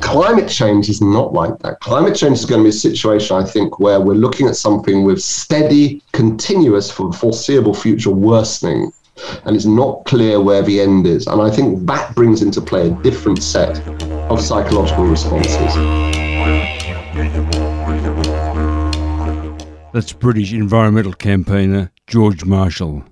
Climate change is not like that. Climate change is going to be a situation, I think, where we're looking at something with steady, continuous, for the foreseeable future worsening. And it's not clear where the end is. And I think that brings into play a different set of psychological responses. That's British environmental campaigner George Marshall.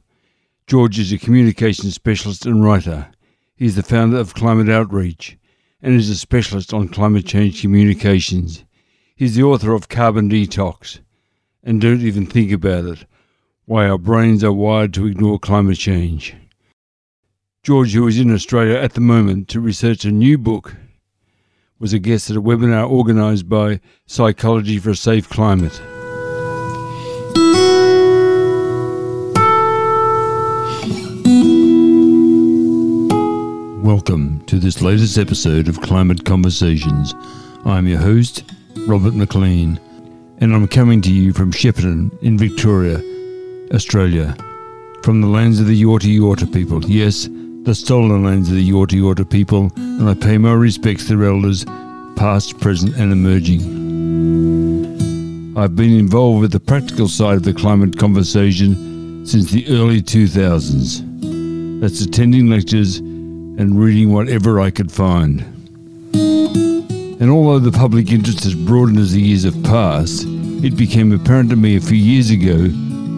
George is a communications specialist and writer. He's the founder of Climate Outreach and is a specialist on climate change communications. He's the author of Carbon Detox and Don't Even Think About It, Why Our Brains Are Wired to Ignore Climate Change. George, who is in Australia at the moment to research a new book, was a guest at a webinar organised by Psychology for a Safe Climate. Welcome to this latest episode of Climate Conversations. I'm your host, Robert McLean, and I'm coming to you from Shepparton in Victoria, Australia, from the lands of the Yorta Yorta people. Yes, the stolen lands of the Yorta Yorta people, and I pay my respects to their elders, past, present and emerging. I've been involved with the practical side of the climate conversation since the early 2000s. That's attending lectures and reading whatever I could find. And although the public interest has broadened as the years have passed, it became apparent to me a few years ago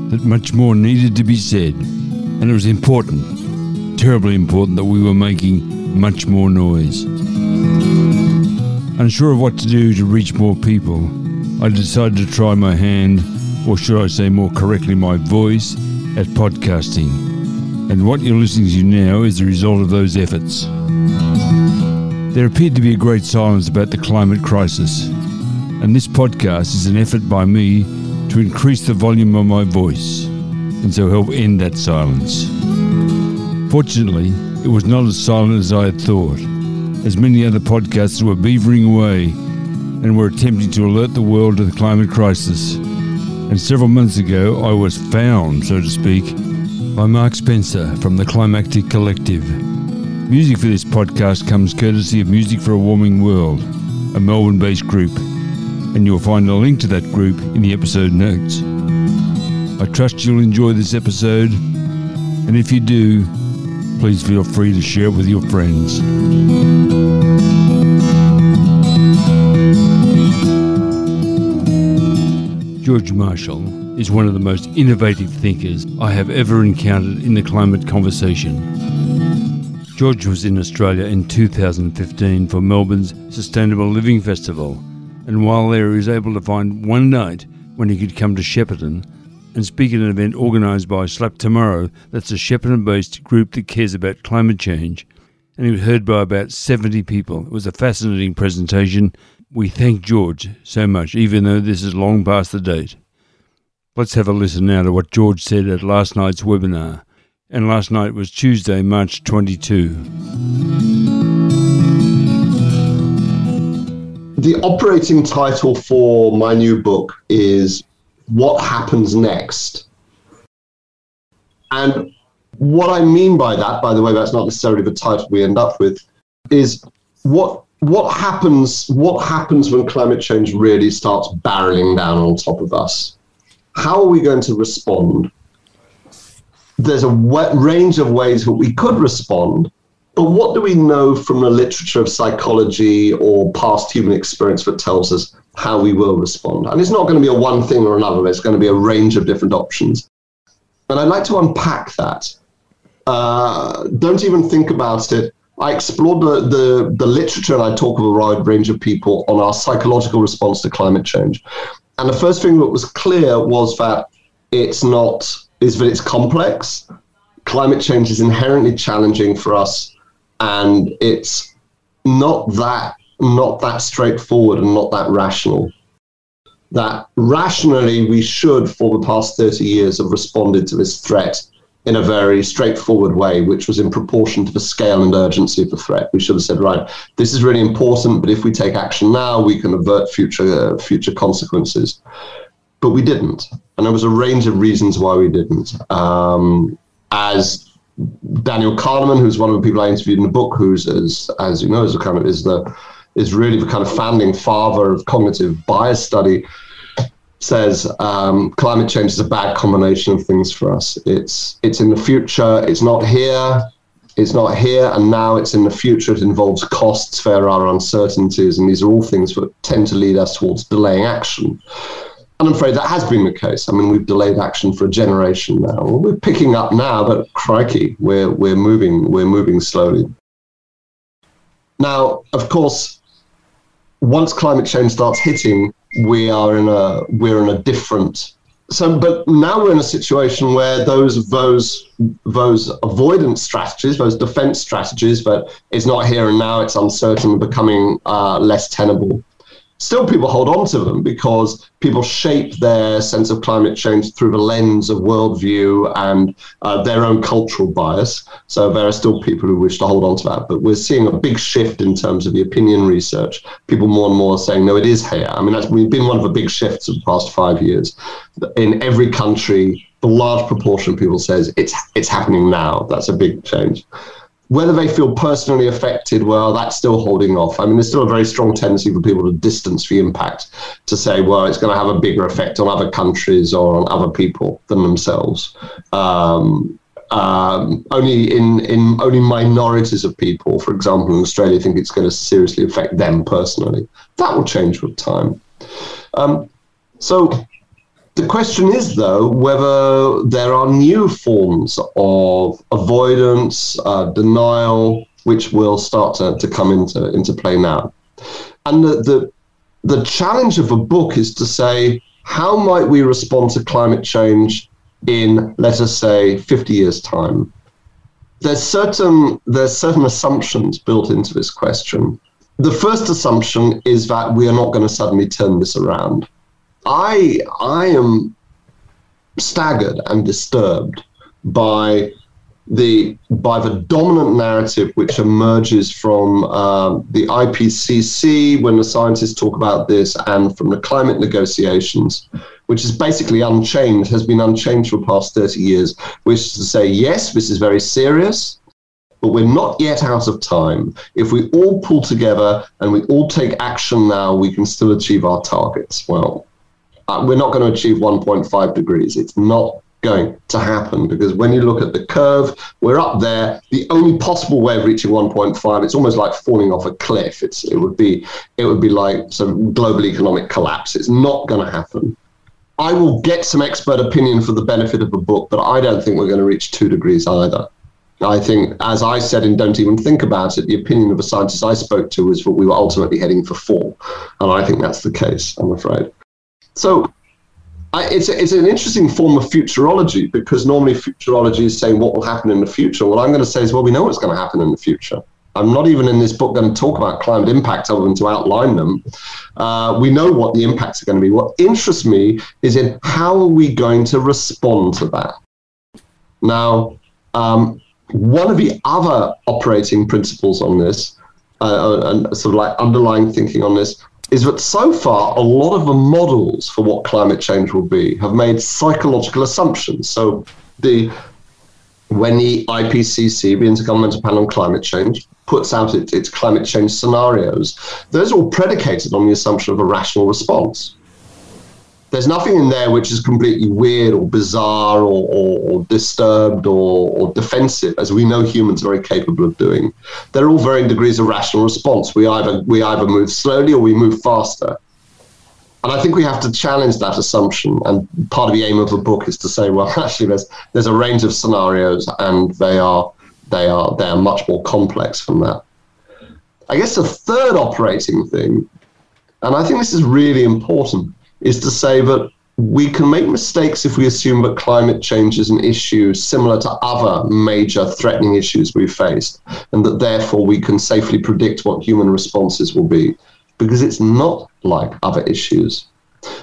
that much more needed to be said, and it was important, terribly important, that we were making much more noise. Unsure of what to do to reach more people, I decided to try my hand, or should I say more correctly, my voice, at podcasting. And what you're listening to now is the result of those efforts. There appeared to be a great silence about the climate crisis, and this podcast is an effort by me to increase the volume of my voice, and so help end that silence. Fortunately, it was not as silent as I had thought, as many other podcasts were beavering away and were attempting to alert the world to the climate crisis. And several months ago, I was found, so to speak, by Mark Spencer from the Climactic Collective. Music for this podcast comes courtesy of Music for a Warming World, a Melbourne-based group, and you'll find a link to that group in the episode notes. I trust you'll enjoy this episode, and if you do, please feel free to share it with your friends. George Marshall is one of the most innovative thinkers I have ever encountered in the climate conversation. George was in Australia in 2015 for Melbourne's Sustainable Living Festival, and while there he was able to find one night when he could come to Shepparton and speak at an event organised by Slap Tomorrow, that's a Shepparton-based group that cares about climate change, and he was heard by about 70 people. It was a fascinating presentation. We thank George so much, even though this is long past the date. Let's have a listen now to what George said at last night's webinar. And last night was Tuesday, March 22. The operating title for my new book is What Happens Next? And what I mean by that, by the way, that's not necessarily the title we end up with, is what happens when climate change really starts barreling down on top of us? How are we going to respond? There's a range of ways that we could respond, but what do we know from the literature of psychology or past human experience that tells us how we will respond? And it's not going to be a one thing or another. There's going to be a range of different options. And I'd like to unpack that. Don't even think about it. I explored the literature, and I talk with a wide range of people on our psychological response to climate change. And the first thing that was clear was that it's complex. Climate change is inherently challenging for us, and it's not that straightforward and not that rational. That rationally we should, for the past 30 years, have responded to this threat in a very straightforward way, which was in proportion to the scale and urgency of the threat. We should have said, right, this is really important, but if we take action now, we can avert future consequences. But we didn't. And there was a range of reasons why we didn't. As Daniel Kahneman, who's one of the people I interviewed in the book, who's, as you know, is really the founding father of cognitive bias study, says climate change is a bad combination of things for us. It's in the future. It's not here and now. It's in the future. It involves costs. There are uncertainties, and these are all things that tend to lead us towards delaying action. And I'm afraid that has been the case. I mean, we've delayed action for a generation now. We're picking up now, but crikey, we're moving slowly. Now, of course, once climate change starts hitting, but now we're in a situation where those avoidance strategies, those defense strategies, but it's not here and now, it's uncertain, becoming less tenable. Still, people hold on to them because people shape their sense of climate change through the lens of worldview and their own cultural bias. So there are still people who wish to hold on to that. But we're seeing a big shift in terms of the opinion research. People more and more are saying, no, it is here. I mean, that's been one of the big shifts of the past 5 years. In every country, the large proportion of people says it's happening now. That's a big change. Whether they feel personally affected, well, that's still holding off. I mean, there's still a very strong tendency for people to distance the impact, to say, well, it's going to have a bigger effect on other countries or on other people than themselves. Only minorities of people, for example, in Australia, think it's going to seriously affect them personally. That will change with time. So the question is, though, whether there are new forms of avoidance, denial, which will start to come into play now. And the challenge of a book is to say, how might we respond to climate change in, let us say, 50 years' time? There's certain assumptions built into this question. The first assumption is that we are not going to suddenly turn this around. I am staggered and disturbed by the dominant narrative which emerges from the IPCC when the scientists talk about this, and from the climate negotiations, which is basically unchanged, has been unchanged for the past 30 years, which is to say, yes, this is very serious, but we're not yet out of time. If we all pull together and we all take action now, we can still achieve our targets. Well, we're not going to achieve 1.5 degrees. It's not going to happen, because when you look at the curve, we're up there. The only possible way of reaching 1.5, it's almost like falling off a cliff. It would be like sort of global economic collapse. It's not going to happen. I will get some expert opinion for the benefit of the book, but I don't think we're going to reach 2 degrees either. I think, as I said in Don't Even Think About It, the opinion of the scientists I spoke to was that we were ultimately heading for 4, and I think that's the case, I'm afraid. So it's an interesting form of futurology, because normally futurology is saying what will happen in the future. What I'm going to say is, well, we know what's going to happen in the future. I'm not even in this book going to talk about climate impacts other than to outline them. We know what the impacts are going to be. What interests me is in how are we going to respond to that? Now, one of the other operating principles on this, and sort of like underlying thinking on this, is that so far a lot of the models for what climate change will be have made psychological assumptions. So when the IPCC, the Intergovernmental Panel on Climate Change, puts out its climate change scenarios, those are all predicated on the assumption of a rational response. There's nothing in there which is completely weird or bizarre or disturbed or defensive, as we know humans are very capable of doing. They're all varying degrees of rational response. We either move slowly or we move faster. And I think we have to challenge that assumption. And part of the aim of the book is to say, well, actually, there's a range of scenarios, and they are much more complex than that. I guess the third operating thing, and I think this is really important, is to say that we can make mistakes if we assume that climate change is an issue similar to other major threatening issues we've faced, and that therefore we can safely predict what human responses will be, because it's not like other issues.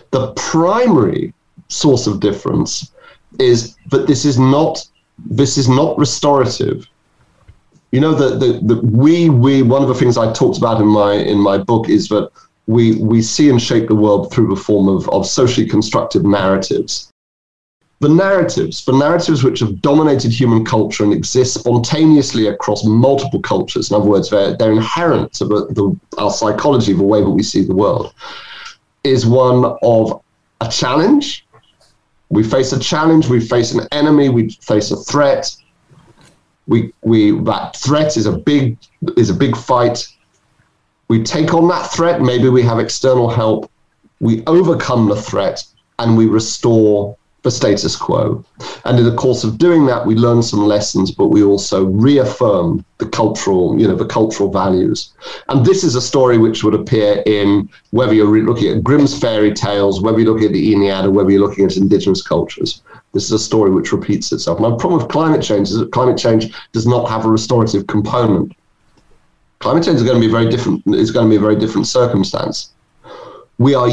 The primary source of difference is that this is not restorative. You know, one of the things I talked about in my book is that we see and shape the world through the form of socially constructive narratives. The narratives which have dominated human culture and exist spontaneously across multiple cultures. In other words, they're inherent to our psychology, the way that we see the world, is one of a challenge. We face a challenge, we face an enemy, we face a threat. That threat is a big fight. We take on that threat, maybe we have external help, we overcome the threat, and we restore the status quo. And in the course of doing that, we learn some lessons, but we also reaffirm the cultural values. And this is a story which would appear in, whether you're looking at Grimm's fairy tales, whether you're looking at the Ennead, or whether you're looking at indigenous cultures. This is a story which repeats itself. And the problem with climate change is that climate change does not have a restorative component. Climate change is going to be very different. It's going to be a very different circumstance. We are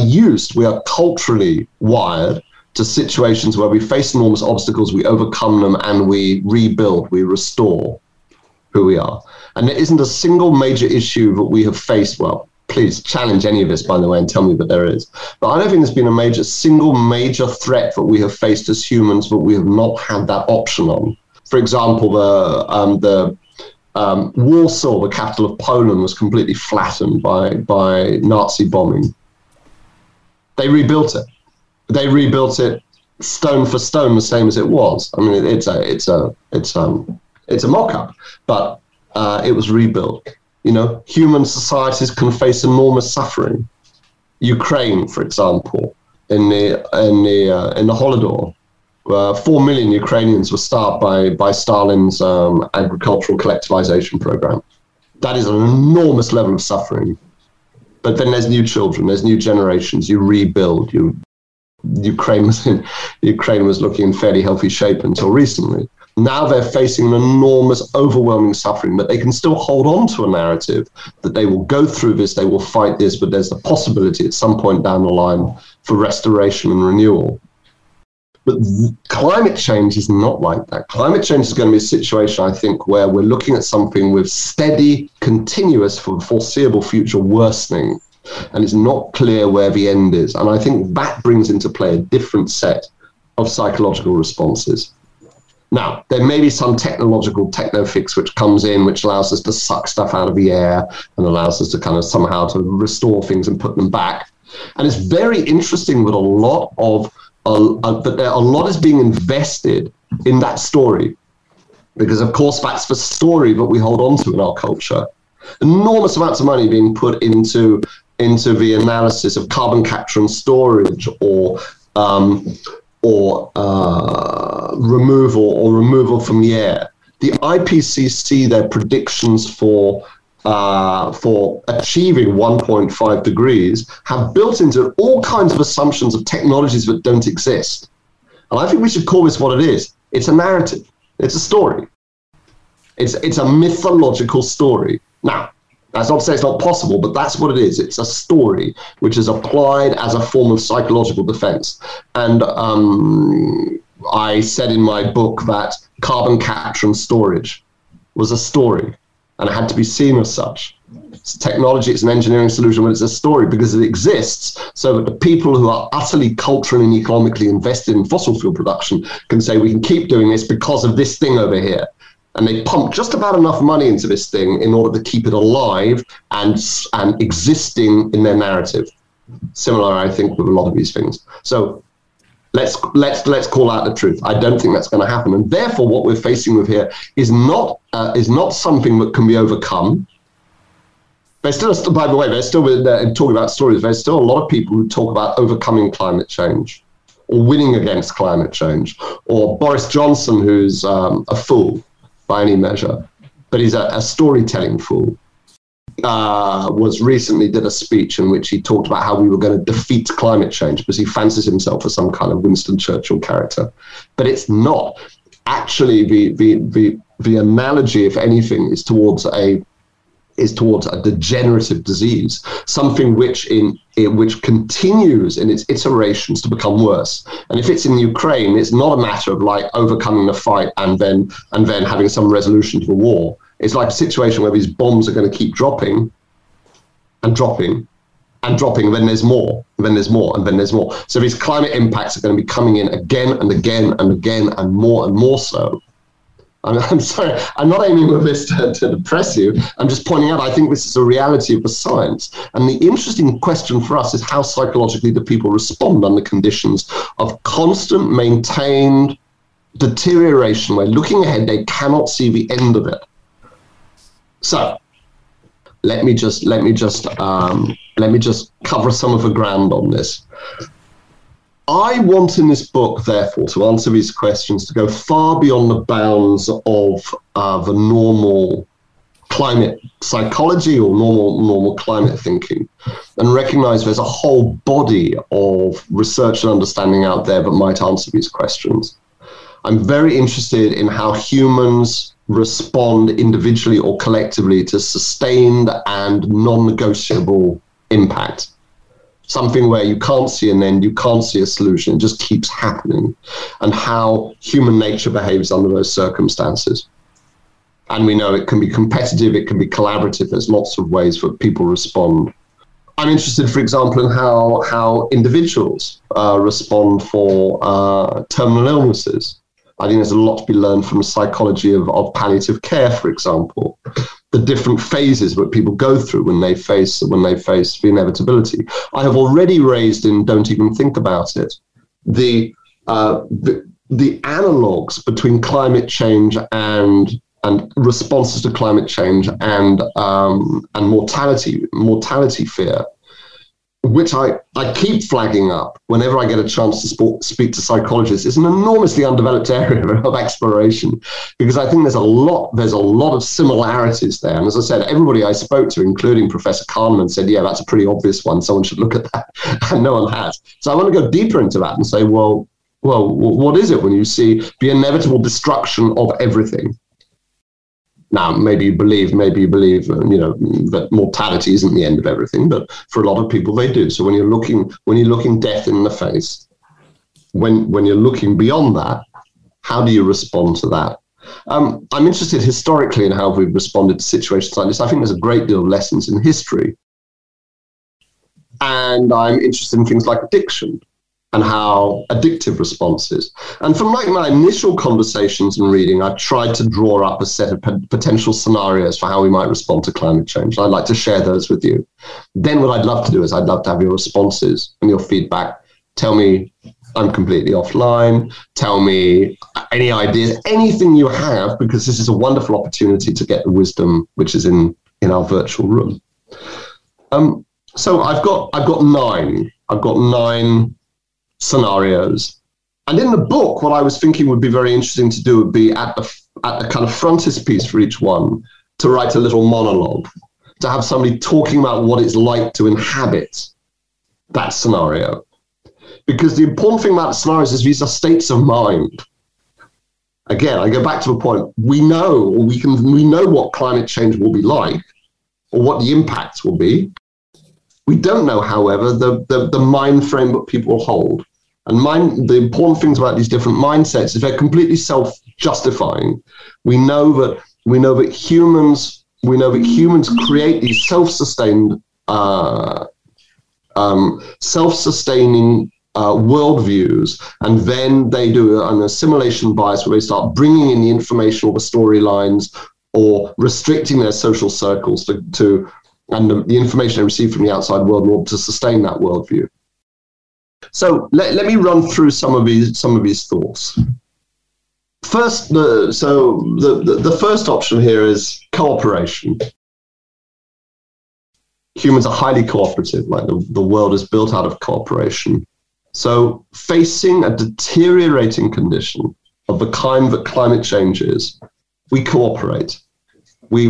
culturally wired to situations where we face enormous obstacles, we overcome them, and we rebuild, we restore who we are. And there isn't a single major issue that we have faced. Well, please challenge any of this, by the way, and tell me that there is. But I don't think there's been a single major threat that we have faced as humans that we have not had that option on. For example, Warsaw, the capital of Poland, was completely flattened by Nazi bombing. They rebuilt it stone for stone, the same as it was. I mean, it's a mock-up, but it was rebuilt. You know, human societies can face enormous suffering. Ukraine, for example, in the Holodomor, 4 million Ukrainians were starved by Stalin's agricultural collectivization program. That is an enormous level of suffering. But then there's new children, there's new generations. You rebuild. Ukraine was looking in fairly healthy shape until recently. Now they're facing an enormous, overwhelming suffering, but they can still hold on to a narrative that they will go through this, they will fight this, but there's the possibility at some point down the line for restoration and renewal. But climate change is not like that. Climate change is going to be a situation, I think, where we're looking at something with steady, continuous, for the foreseeable future, worsening. And it's not clear where the end is. And I think that brings into play a different set of psychological responses. Now, there may be some techno fix which comes in, which allows us to suck stuff out of the air and allows us to kind of somehow to restore things and put them back. And it's very interesting that a lot is being invested in that story, because of course that's the story that we hold on to in our culture. Enormous amounts of money being put into the analysis of carbon capture and storage, or removal from the air. The IPCC, their predictions for achieving 1.5 degrees, have built into it all kinds of assumptions of technologies that don't exist. And I think we should call this what it is. It's a narrative. It's a story. It's a mythological story. Now, that's not to say it's not possible, but that's what it is. It's a story which is applied as a form of psychological defense. And I said in my book that carbon capture and storage was a story, and it had to be seen as such. It's technology, it's an engineering solution, but it's a story because it exists so that the people who are utterly culturally and economically invested in fossil fuel production can say, we can keep doing this because of this thing over here. And they pump just about enough money into this thing in order to keep it alive and existing in their narrative. Similar, I think, with a lot of these things. So let's call out the truth. I don't think that's going to happen. And therefore, what we're facing with here is not something that can be overcome. There's still, by the way, talking about stories, there's still a lot of people who talk about overcoming climate change or winning against climate change, or Boris Johnson, who's a fool by any measure, but he's a storytelling fool, recently did a speech in which he talked about how we were going to defeat climate change because he fancies himself as some kind of Winston Churchill character. But it's not. Actually, the analogy, if anything, is towards a degenerative disease, something which continues in its iterations to become worse. And if it's in Ukraine, it's not a matter of like overcoming the fight and then having some resolution to the war. It's like a situation where these bombs are going to keep dropping and dropping and dropping, and then there's more, and then there's more, and then there's more. So these climate impacts are going to be coming in again and again and again and more so. I'm sorry, I'm not aiming with this to depress you. I'm just pointing out, I think this is a reality of the science. And the interesting question for us is how psychologically do people respond under conditions of constant, maintained deterioration, where looking ahead, they cannot see the end of it. So let me just cover some of the ground on this. I want in this book, therefore, to answer these questions, to go far beyond the bounds of the normal climate psychology or normal climate thinking, and recognize there's a whole body of research and understanding out there that might answer these questions. I'm very interested in how humans respond individually or collectively to sustained and non-negotiable impact. Something where you can't see an end, you can't see a solution, it just keeps happening, and how human nature behaves under those circumstances. And we know it can be competitive, it can be collaborative, there's lots of ways that people respond. I'm interested, for example, in how individuals respond for terminal illnesses. I think there's a lot to be learned from the psychology of palliative care, for example, the different phases that people go through when they face the inevitability. I have already raised in Don't Even Think About It the analogues between climate change and responses to climate change and mortality fear, which I keep flagging up whenever I get a chance to speak to psychologists. It's an enormously undeveloped area of exploration, because I think there's a lot of similarities there. And as I said, everybody I spoke to, including Professor Kahneman, said, yeah, that's a pretty obvious one. Someone should look at that. And no one has. So I want to go deeper into that and say, well, what is it when you see the inevitable destruction of everything? Now, maybe you believe, you know, that mortality isn't the end of everything, but for a lot of people, they do. So when you're looking death in the face, when you're looking beyond that, how do you respond to that? I'm interested historically in how we've responded to situations like this. I think there's a great deal of lessons in history. And I'm interested in things like addiction and how addictive responses. And from like my initial conversations and reading, I've tried to draw up a set of potential scenarios for how we might respond to climate change. I'd like to share those with you. Then what I'd love to do is I'd love to have your responses and your feedback. Tell me I'm completely offline. Tell me any ideas, anything you have, because this is a wonderful opportunity to get the wisdom which is in our virtual room. So I've got nine scenarios. And in the book, what I was thinking would be very interesting to do would be at the kind of frontispiece for each one, to write a little monologue, to have somebody talking about what it's like to inhabit that scenario. Because the important thing about scenarios is these are states of mind. Again, I go back to the point, we know what climate change will be like, or what the impacts will be. We don't know, however, the mind frame that people hold. And the important things about these different mindsets is they're completely self-justifying. We know that humans create these self-sustaining worldviews, and then they do an assimilation bias where they start bringing in the information or the storylines or restricting their social circles and the information they receive from the outside world in order to sustain that worldview. So let me run through some of these thoughts. First, the first option here is cooperation. Humans are highly cooperative, like the world is built out of cooperation. So facing a deteriorating condition of the kind that climate change is, we cooperate. We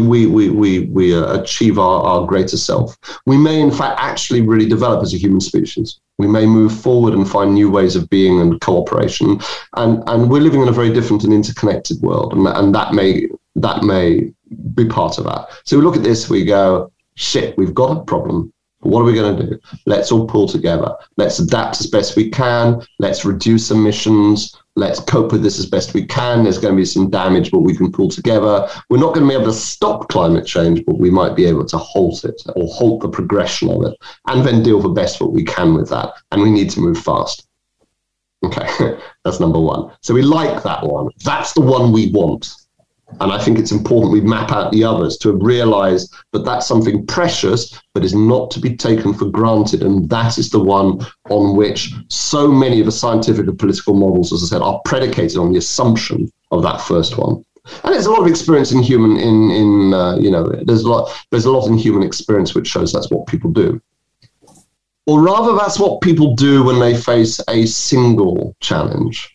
achieve our greater self. We may, in fact, actually really develop as a human species. We may move forward and find new ways of being and cooperation. And we're living in a very different and interconnected world, and that may be part of that. So we look at this, we go, shit, we've got a problem. What are we going to do? Let's all pull together. Let's adapt as best we can. Let's reduce emissions. Let's cope with this as best we can. There's going to be some damage, but we can pull together. We're not going to be able to stop climate change, but we might be able to halt it or halt the progression of it, and then deal the best what we can with that. And we need to move fast. Okay, that's number one. So we like that one. That's the one we want. And I think it's important we map out the others to realize that that's something precious that is not to be taken for granted. And that is the one on which so many of the scientific and political models, as I said, are predicated on the assumption of that first one. And there's a lot of experience in human, there's a lot in human experience which shows that's what people do. Or rather, that's what people do when they face a single challenge.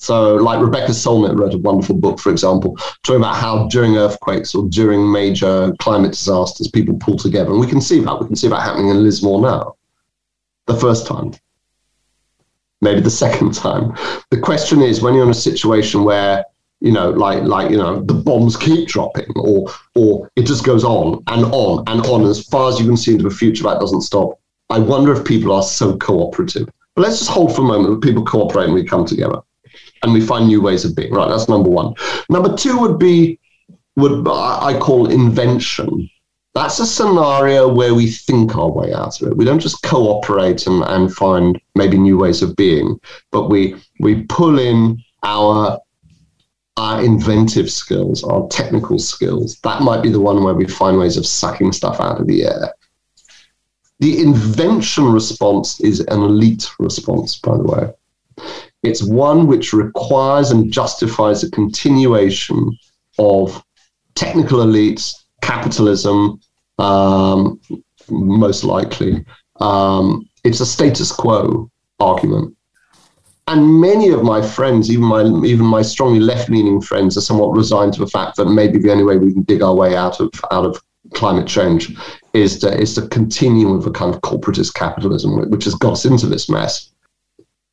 So like Rebecca Solnit wrote a wonderful book, for example, talking about how during earthquakes or during major climate disasters, people pull together. And we can see that. We can see that happening in Lismore now. The first time. Maybe the second time. The question is, when you're in a situation where, the bombs keep dropping or it just goes on and on and on, as far as you can see into the future, that doesn't stop. I wonder if people are so cooperative. But let's just hold for a moment that people cooperate and we come together. And we find new ways of being. Right, that's number one. Number two would be what I call invention. That's a scenario where we think our way out of it. We don't just cooperate and find maybe new ways of being, but we pull in our inventive skills, our technical skills. That might be the one where we find ways of sucking stuff out of the air. The invention response is an elite response, by the way. It's one which requires and justifies a continuation of technical elites, capitalism, most likely. It's a status quo argument. And many of my friends, even my strongly left-leaning friends, are somewhat resigned to the fact that maybe the only way we can dig our way out of climate change is to continue with a kind of corporatist capitalism, which has got us into this mess.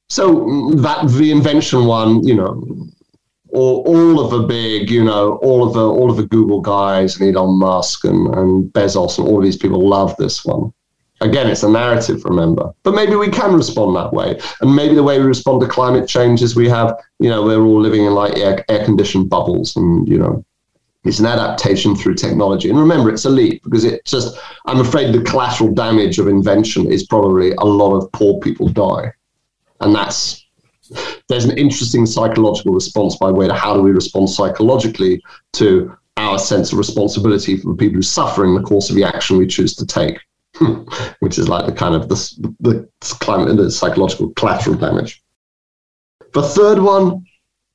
So that the invention one, or all of the Google guys and Elon Musk and Bezos and all of these people love this one. Again, it's a narrative, remember. But maybe we can respond that way. And maybe the way we respond to climate change is we have, we're all living in like air-conditioned bubbles and, it's an adaptation through technology. And remember, it's elite because I'm afraid the collateral damage of invention is probably a lot of poor people die. And there's an interesting psychological response by way of how do we respond psychologically to our sense of responsibility for the people who suffer in the course of the action we choose to take, which is like the kind of the psychological collateral damage. The third one,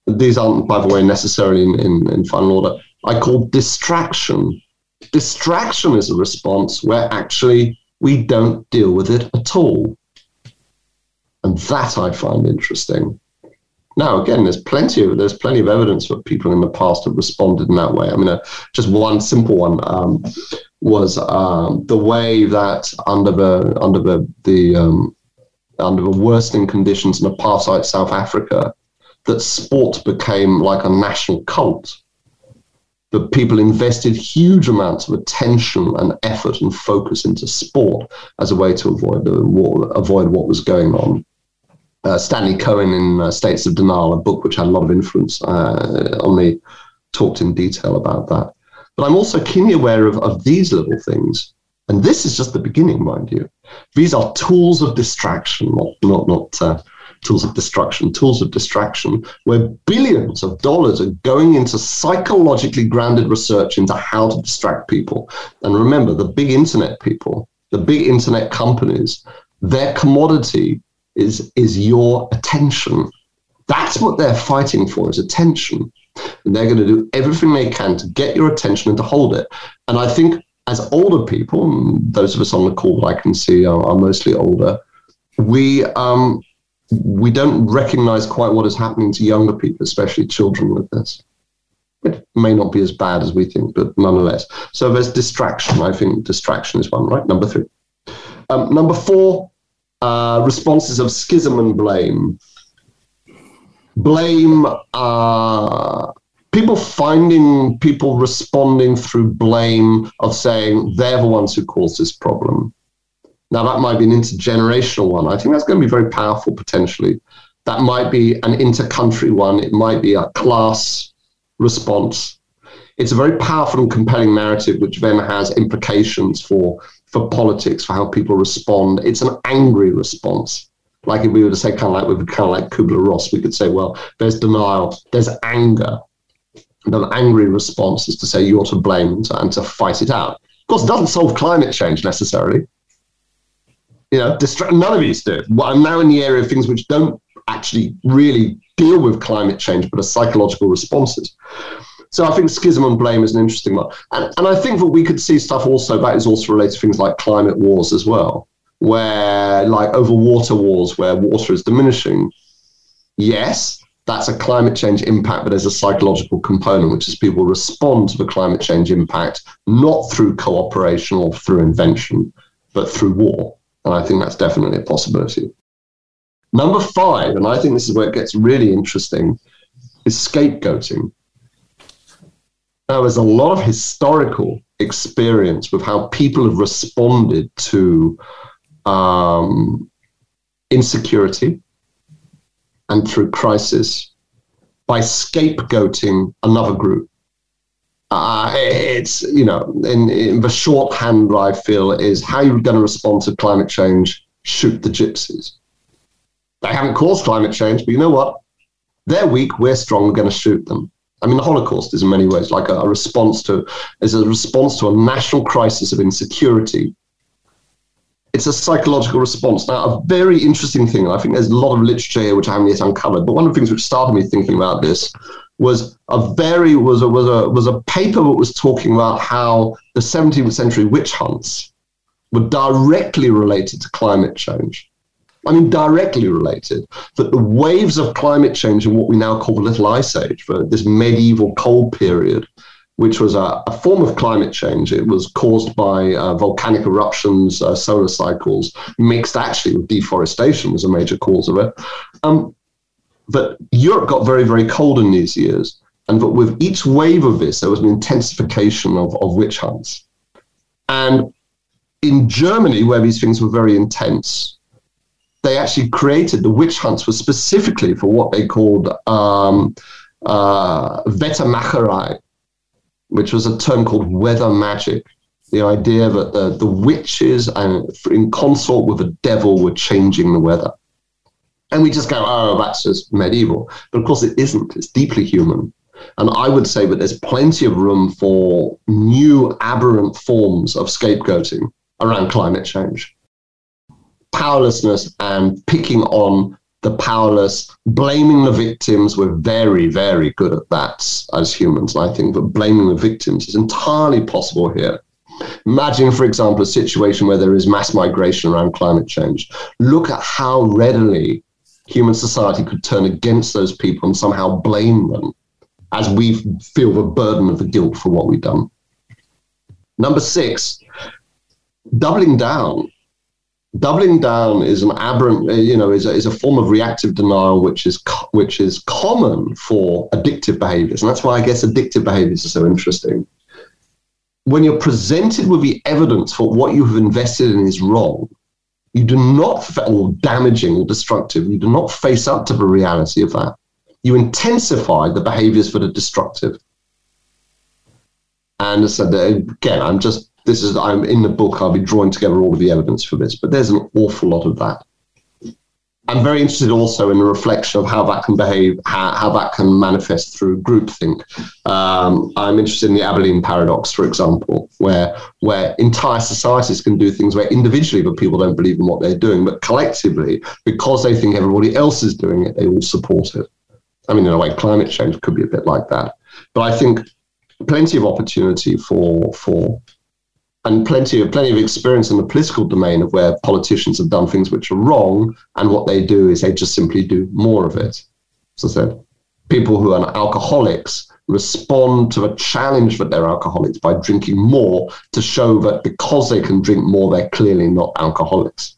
these aren't, by the way, necessarily in final order, I call distraction. Distraction is a response where actually we don't deal with it at all. And that I find interesting. Now, again, there's plenty of evidence that people in the past have responded in that way. I mean, just one simple one was the way that under the worsening conditions in apartheid South Africa, that sport became like a national cult. That people invested huge amounts of attention and effort and focus into sport as a way to avoid what was going on. Stanley Cohen in States of Denial, a book which had a lot of influence on me, talked in detail about that. But I'm also keenly aware of these little things. And this is just the beginning, mind you. These are tools of distraction, not tools of destruction, tools of distraction, where billions of dollars are going into psychologically grounded research into how to distract people. And remember, the big internet people, the big internet companies, their commodity is your attention. That's what they're fighting for, is attention. And they're going to do everything they can to get your attention and to hold it. And I think as older people, those of us on the call that I can see are mostly older, we don't recognize quite what is happening to younger people, especially children with this. It may not be as bad as we think, but nonetheless. So there's distraction. I think distraction is one, right? Number three. Number four, responses of schism and blame. Blame, people responding through blame of saying they're the ones who caused this problem. Now, that might be an intergenerational one. I think that's going to be very powerful, potentially, That might be an inter-country one. It might be a class response. It's a very powerful and compelling narrative, which then has implications for politics, for how people respond. It's an angry response. Like if we were to say, kind of like Kubler-Ross, we could say, well, there's denial, there's anger. And an angry response is to say you're to blame and to fight it out. Of course, it doesn't solve climate change necessarily. You know, none of these do. Well, I'm now in the area of things which don't actually really deal with climate change, but are psychological responses. So I think schism and blame is an interesting one. And I think that we could see stuff also that is also related to things like climate wars as well, where like over water wars, where water is diminishing. Yes, that's a climate change impact, but there's a psychological component, which is people respond to the climate change impact, not through cooperation or through invention, but through war. And I think that's definitely a possibility. Number 5, and I think this is where it gets really interesting, is scapegoating. Now, there's a lot of historical experience with how people have responded to insecurity and through crisis by scapegoating another group. It's, you know, in the shorthand, I feel, is how you're going to respond to climate change, shoot the gypsies. They haven't caused climate change, but you know what? They're weak, we're strong, we're going to shoot them. I mean, the Holocaust is in many ways like a response to a national crisis of insecurity. It's a psychological response. Now, a very interesting thing, and I think there's a lot of literature here which I haven't yet uncovered, but one of the things which started me thinking about this was a paper that was talking about how the 17th century witch hunts were directly related to climate change. I mean, directly related, that the waves of climate change and what we now call the Little Ice Age, for this medieval cold period, which was a form of climate change. It was caused by volcanic eruptions, solar cycles, mixed actually with deforestation was a major cause of it. But Europe got very, very cold in these years. And but with each wave of this, there was an intensification of witch hunts. And in Germany, where these things were very intense, they actually created the witch hunts were specifically for what they called Wettermacherei, which was a term called weather magic. The idea that the witches and in consort with the devil were changing the weather. And we just go, oh, that's just medieval. But of course it isn't, it's deeply human. And I would say that there's plenty of room for new aberrant forms of scapegoating around climate change. Powerlessness and picking on the powerless, blaming the victims. We're very, very good at that as humans. And I think that blaming the victims is entirely possible here. Imagine, for example, a situation where there is mass migration around climate change. Look at how readily human society could turn against those people and somehow blame them as we feel the burden of the guilt for what we've done. Number 6, doubling down. Doubling down is an aberrant, you know, is a form of reactive denial, which is common for addictive behaviors. And that's why I guess addictive behaviors are so interesting. When you're presented with the evidence for what you have invested in is wrong, you do not feel damaging or destructive. You do not face up to the reality of that. You intensify the behaviors that are destructive. And as I said, again, I'm in the book, I'll be drawing together all of the evidence for this, but there's an awful lot of that. I'm very interested also in the reflection of how that can behave, how that can manifest through groupthink. I'm interested in the Abilene paradox, for example, where entire societies can do things where individually the people don't believe in what they're doing, but collectively, because they think everybody else is doing it, they all support it. I mean, in a way, climate change could be a bit like that. But I think plenty of opportunity for and plenty of experience in the political domain of where politicians have done things which are wrong, and what they do is they just simply do more of it. As I said, people who are alcoholics respond to the challenge that they're alcoholics by drinking more to show that because they can drink more, they're clearly not alcoholics.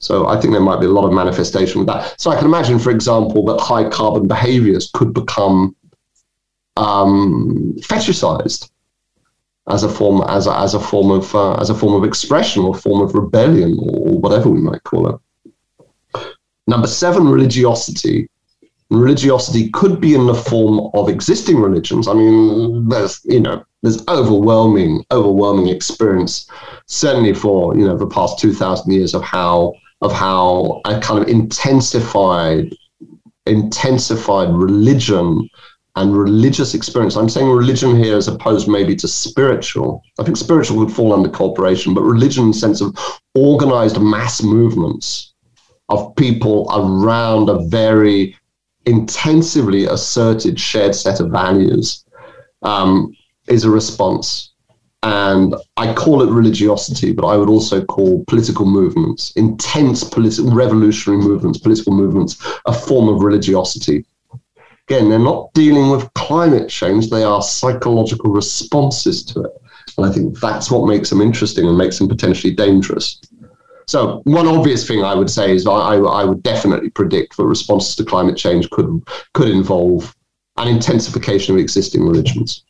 So I think there might be a lot of manifestation with that. So I can imagine, for example, that high carbon behaviors could become fetishized as a form of expression or form of rebellion or whatever we might call it. Number seven, religiosity. Religiosity could be in the form of existing religions. I mean, there's overwhelming experience, certainly for, the past 2,000 years of how a kind of intensified religion and religious experience. I'm saying religion here as opposed maybe to spiritual. I think spiritual would fall under corporation, but religion in the sense of organized mass movements of people around a very intensively asserted shared set of values is a response. And I call it religiosity, but I would also call political movements, intense political revolutionary movements, political movements, a form of religiosity. Again, they're not dealing with climate change. They are psychological responses to it. And I think that's what makes them interesting and makes them potentially dangerous. So one obvious thing I would say is I would definitely predict that responses to climate change could involve an intensification of existing religions.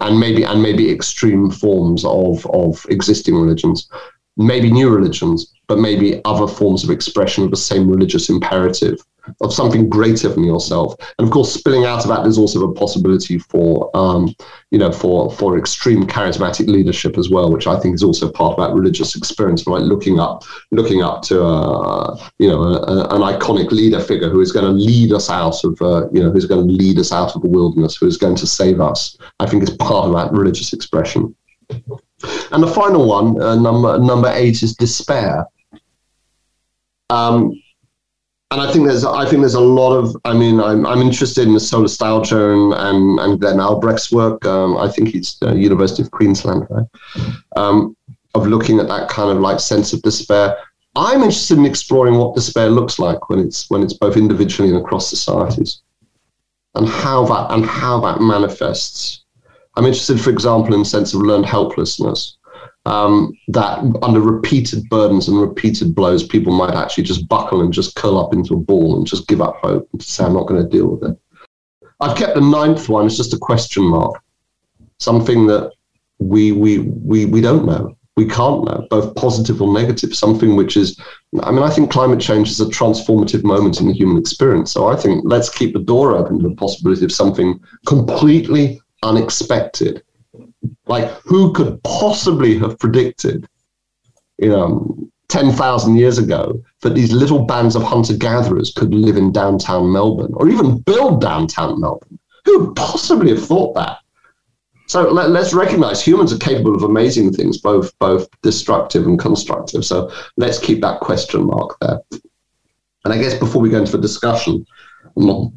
And maybe extreme forms of existing religions, maybe new religions, but maybe other forms of expression of the same religious imperative of something greater than yourself. And of course, spilling out of that, there's also a possibility for extreme charismatic leadership as well, which I think is also part of that religious experience, like looking up to an iconic leader figure who is going to lead us out of who's going to lead us out of the wilderness, who is going to save us. I think is part of that religious expression. And the final one, number eight, is despair. And I think there's a lot of, I'm interested in the solastalgia and Glenn Albrecht's work. I think he's University of Queensland, right? Of looking at that kind of like sense of despair. I'm interested in exploring what despair looks like when it's both individually and across societies, and how that manifests. I'm interested, for example, in the sense of learned helplessness. That under repeated burdens and repeated blows, people might actually just buckle and just curl up into a ball and just give up hope and say, I'm not going to deal with it. I've kept the ninth one. It's just a question mark, something that we don't know. We can't know, both positive or negative, something which is, I think climate change is a transformative moment in the human experience. So I think let's keep the door open to the possibility of something completely unexpected. Like, who could possibly have predicted, 10,000 years ago that these little bands of hunter-gatherers could live in downtown Melbourne or even build downtown Melbourne? Who would possibly have thought that? So let's recognize humans are capable of amazing things, both destructive and constructive. So let's keep that question mark there. And I guess before we go into the discussion,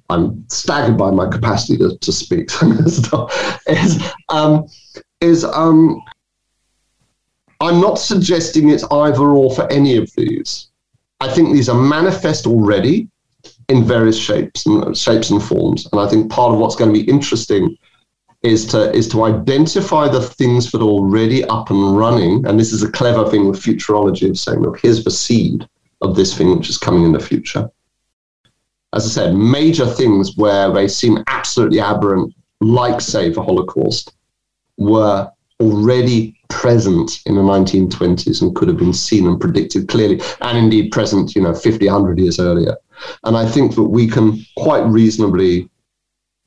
I'm staggered by my capacity to speak, so I'm going to stop. I'm not suggesting it's either or for any of these. I think these are manifest already in various shapes and forms, and I think part of what's going to be interesting is to identify the things that are already up and running. And this is a clever thing with futurology of saying, look, here's the seed of this thing which is coming in the future. As I said, major things where they seem absolutely aberrant, like, say, the Holocaust, were already present in the 1920s and could have been seen and predicted clearly, and indeed present, 50, 100 years earlier. And I think that we can quite reasonably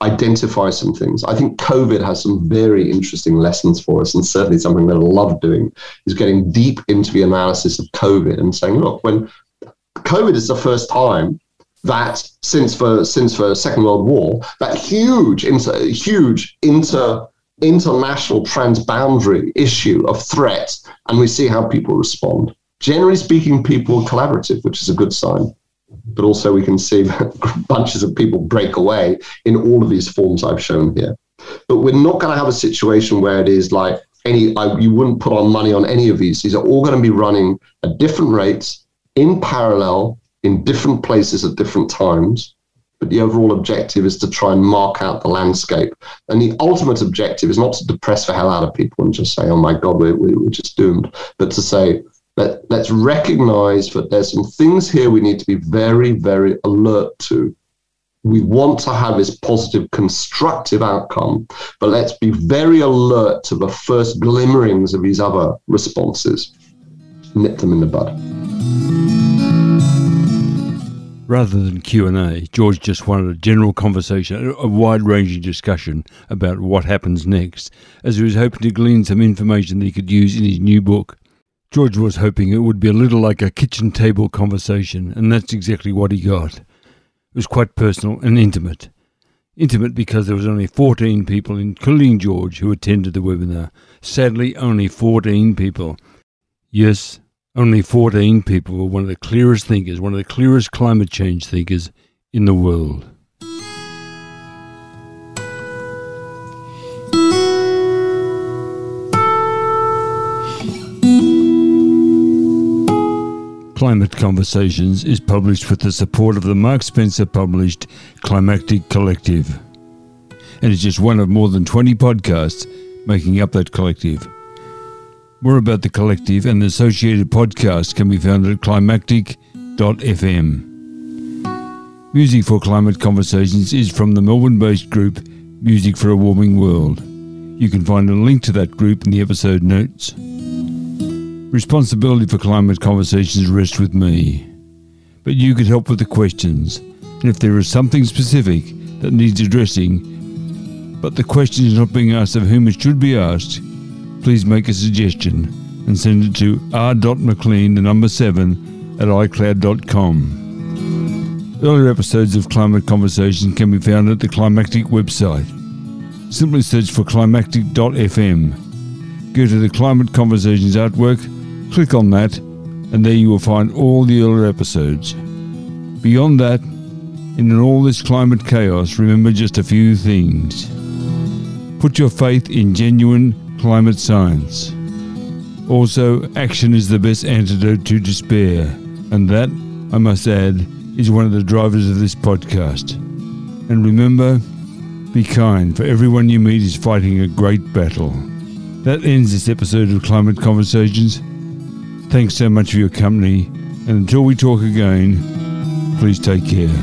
identify some things. I think COVID has some very interesting lessons for us, and certainly something that I love doing is getting deep into the analysis of COVID and saying, look, when COVID is the first time that since the Second World War, that huge international transboundary issue of threat, and we see how people respond. Generally speaking, people are collaborative, which is a good sign. But also we can see bunches of people break away in all of these forms I've shown here. But we're not going to have a situation where it is like you wouldn't put on money on any of these. These are all going to be running at different rates, in parallel, in different places at different times, but the overall objective is to try and mark out the landscape. And the ultimate objective is not to depress the hell out of people and just say, oh my God, we're just doomed, but to say, let's recognize that there's some things here we need to be very, very alert to. We want to have this positive, constructive outcome, but let's be very alert to the first glimmerings of these other responses. Nip them in the bud. Rather than Q&A, George just wanted a general conversation, a wide-ranging discussion about what happens next, as he was hoping to glean some information that he could use in his new book. George was hoping it would be a little like a kitchen table conversation, and that's exactly what he got. It was quite personal and intimate. Intimate because there was only 14 people, including George, who attended the webinar. Sadly, only 14 people. Yes, only 14 people were one of the clearest thinkers, one of the clearest climate change thinkers in the world. Climate Conversations is published with the support of the Mark Spencer published Climactic Collective, and it's just one of more than 20 podcasts making up that collective. More about the collective and the associated podcasts can be found at climactic.fm. Music for Climate Conversations is from the Melbourne-based group Music for a Warming World. You can find a link to that group in the episode notes. Responsibility for Climate Conversations rests with me, but you could help with the questions, and if there is something specific that needs addressing, but the question is not being asked of whom it should be asked, please make a suggestion and send it to r.mclean7@icloud.com. Earlier episodes of Climate Conversations can be found at the Climactic website. Simply search for climactic.fm. Go to the Climate Conversations artwork, click on that, and there you will find all the earlier episodes. Beyond that, in all this climate chaos, remember just a few things. Put your faith in genuine climate science. Also, action is the best antidote to despair, and that, I must add, is one of the drivers of this podcast. And remember, be kind, for everyone you meet is fighting a great battle. That ends this episode of Climate Conversations. Thanks so much for your company, and until we talk again, please take care.